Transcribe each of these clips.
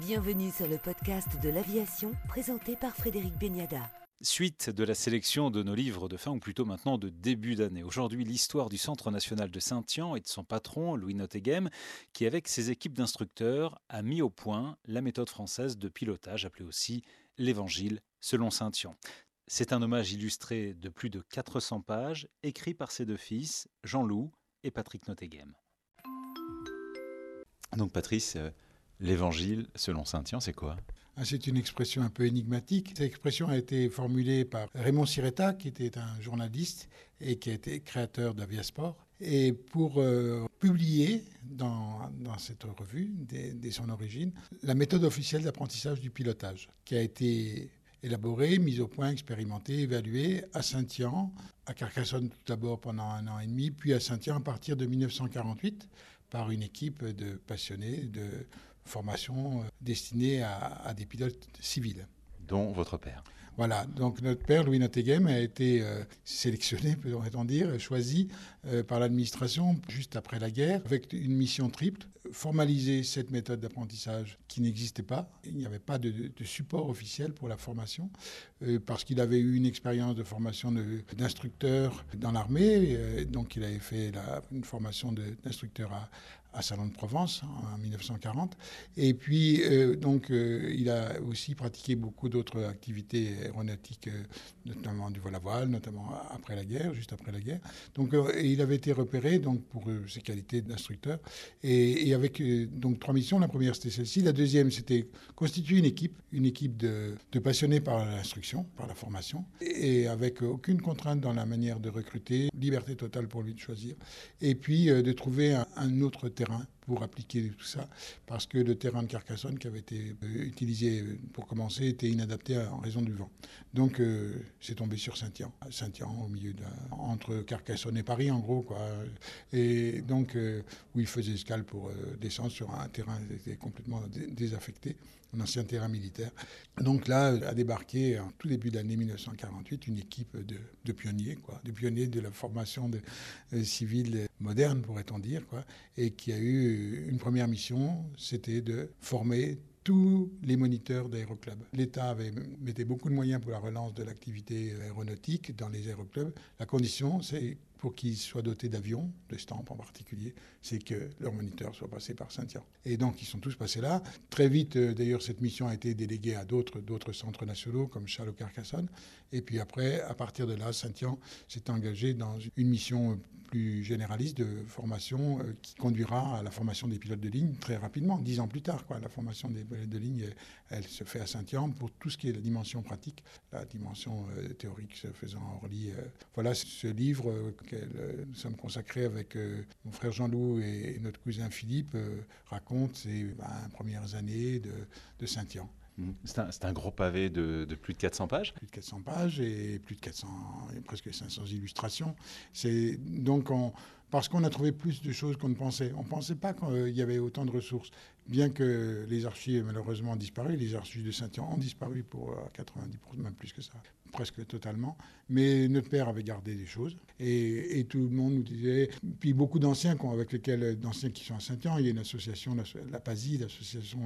Bienvenue sur le podcast de l'aviation présenté par Frédéric Benyada. Suite de la sélection de nos livres de fin, ou plutôt maintenant de début d'année. Aujourd'hui, l'histoire du Centre national de Saint-Yan et de son patron, Louis Notteghem, qui avec ses équipes d'instructeurs a mis au point la méthode française de pilotage, appelée aussi l'Évangile selon Saint-Yan. C'est un hommage illustré de plus de 400 pages, écrit par ses deux fils, Jean-Loup et Patrick Notteghem. Donc Patrice, l'Évangile selon Saint-Yan, c'est quoi ? C'est une expression un peu énigmatique. Cette expression a été formulée par Raymond Sireta, qui était un journaliste et qui a été créateur d'Aviasport. Et pour publier dans cette revue, dès son origine, la méthode officielle d'apprentissage du pilotage, qui a été élaborée, mise au point, expérimentée, évaluée à Saint-Yan, à Carcassonne tout d'abord pendant 1 an et demi, puis à Saint-Yan à partir de 1948, par une équipe de passionnés de formation destinée à des pilotes civils. Dont votre père. Voilà, donc notre père, Louis Notteghem, a été sélectionné, peut-on dire, choisi par l'administration juste après la guerre, avec une mission triple, formaliser cette méthode d'apprentissage qui n'existait pas. Il n'y avait pas de support officiel pour la formation, parce qu'il avait eu une expérience de formation d'instructeur dans l'armée, donc il avait fait une formation d'instructeur à Salon de Provence en 1940. Et puis, il a aussi pratiqué beaucoup d'autres activités aéronautiques, notamment du vol à voile, notamment après la guerre, juste après la guerre. Donc, il avait été repéré donc, pour ses qualités d'instructeur. Et avec donc 3 missions, la première c'était celle-ci. La deuxième, c'était constituer une équipe de passionnés par l'instruction, par la formation, et avec aucune contrainte dans la manière de recruter, liberté totale pour lui de choisir. Et puis, de trouver un autre terrain pour appliquer tout ça, parce que le terrain de Carcassonne qui avait été utilisé pour commencer était inadapté en raison du vent. Donc c'est tombé sur Saint-Yan. Saint-Yan au milieu entre Carcassonne et Paris en gros quoi. Et donc où il faisait escale pour descendre sur un terrain qui était complètement désaffecté, un ancien terrain militaire. Donc là a débarqué en tout début de l'année 1948 une équipe de pionniers quoi, de pionniers de la formation civile moderne pourrait-on dire quoi, et qui a eu une première mission, c'était de former tous les moniteurs d'aéroclubs. L'État mettait beaucoup de moyens pour la relance de l'activité aéronautique dans les aéroclubs. La condition, c'est pour qu'ils soient dotés d'avions, de stampes en particulier, c'est que leurs moniteurs soient passés par Saint-Yan. Et donc, ils sont tous passés là. Très vite, d'ailleurs, cette mission a été déléguée à d'autres centres nationaux, comme Charles ou Carcassonne. Et puis après, à partir de là, Saint-Yan s'est engagé dans une mission plus généraliste de formation qui conduira à la formation des pilotes de ligne très rapidement, 10 ans plus tard. Quoi. La formation des pilotes de ligne, elle se fait à Saint-Yan pour tout ce qui est la dimension pratique, la dimension théorique se faisant à Orly. Voilà ce livre nous sommes consacrés avec mon frère Jean-Loup et notre cousin Philippe, racontent ces premières années de Saint-Yan. C'est un gros pavé de plus de 400 pages. Plus de 400 pages et presque 500 illustrations. C'est, donc parce qu'on a trouvé plus de choses qu'on ne pensait. On ne pensait pas qu'il y avait autant de ressources. Bien que les archives malheureusement ont disparu, les archives de Saint-Yan ont disparu pour 90%, même plus que ça, presque totalement. Mais notre père avait gardé des choses et tout le monde nous disait. Puis beaucoup d'anciens qui sont à Saint-Yan, il y a une association, l'APASI, l'association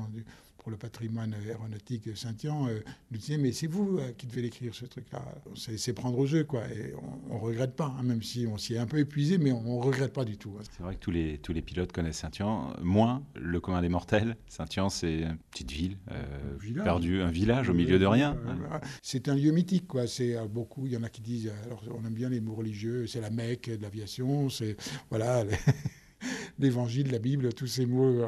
pour le patrimoine aéronautique de Saint-Yan, nous disait mais c'est vous qui devez l'écrire ce truc-là. On s'est prendre au jeu quoi. Et on regrette pas, hein, même si on s'y est un peu épuisé, mais on regrette pas du tout. Hein. C'est vrai que tous les pilotes connaissent Saint-Yan, moins le commun des mortels. Saint-Yan, c'est une petite ville perdue, un village au milieu de rien. C'est un lieu mythique, quoi. C'est beaucoup. Il y en a qui disent. Alors, on aime bien les mots religieux. C'est la Mecque de l'aviation. C'est voilà. L'Évangile, la Bible, tous ces mots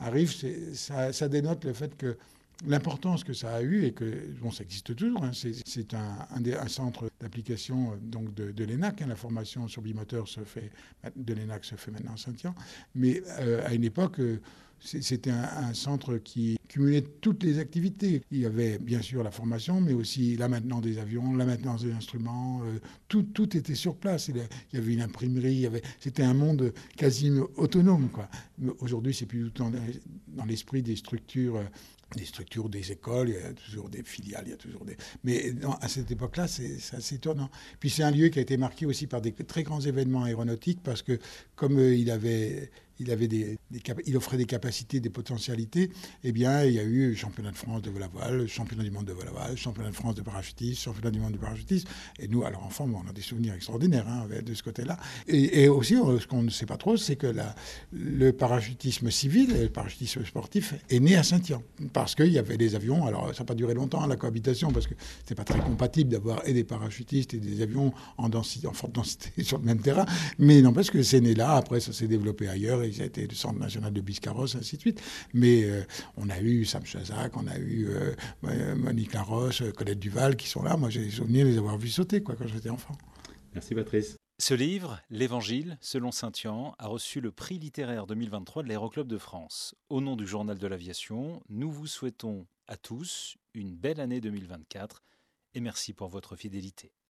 arrivent. Ça dénote le fait que. L'importance que ça a eu et que ça existe toujours. Hein, c'est un centre d'application donc de l'ENAC. Hein, la formation sur bimoteur de l'ENAC se fait maintenant à Saint-Yan. Mais à une époque, c'était un centre qui cumulait toutes les activités. Il y avait bien sûr la formation, mais aussi la maintenance des avions, la maintenance des instruments. Tout était sur place. Il y avait une imprimerie. C'était un monde quasi autonome. Quoi. Mais aujourd'hui, c'est plus tout dans l'esprit des structures. Des structures, des écoles, il y a toujours des filiales, il y a toujours des... Mais à cette époque-là, c'est assez étonnant. Puis c'est un lieu qui a été marqué aussi par des très grands événements aéronautiques parce que comme il avait il avait il offrait des capacités, des potentialités, eh bien, il y a eu championnat de France de vol à voile, championnat du monde de vol à voile, championnat de France de parachutisme, championnat du monde de parachutisme. Et nous, alors enfants, on a des souvenirs extraordinaires hein, de ce côté-là. Et aussi, ce qu'on ne sait pas trop, c'est que le parachutisme civil, le parachutisme sportif, est né à Saint-Yan. Parce qu'il y avait des avions. Alors, ça n'a pas duré longtemps, la cohabitation, parce que c'est pas très compatible d'avoir et des parachutistes et des avions en forte densité sur le même terrain. Mais n'empêche que c'est né là. Après, ça s'est développé ailleurs. Et ça a été le centre national de Biscarrosse, ainsi de suite. Mais on a eu Sam Chazac, on a eu Monique Laroche, Colette Duval qui sont là. Moi, j'ai les souvenirs de les avoir vus sauter quand j'étais enfant. Merci Patrice. Ce livre, L'Évangile selon Saint-Yan, a reçu le prix littéraire 2023 de l'Aéroclub de France. Au nom du Journal de l'Aviation, nous vous souhaitons à tous une belle année 2024 et merci pour votre fidélité.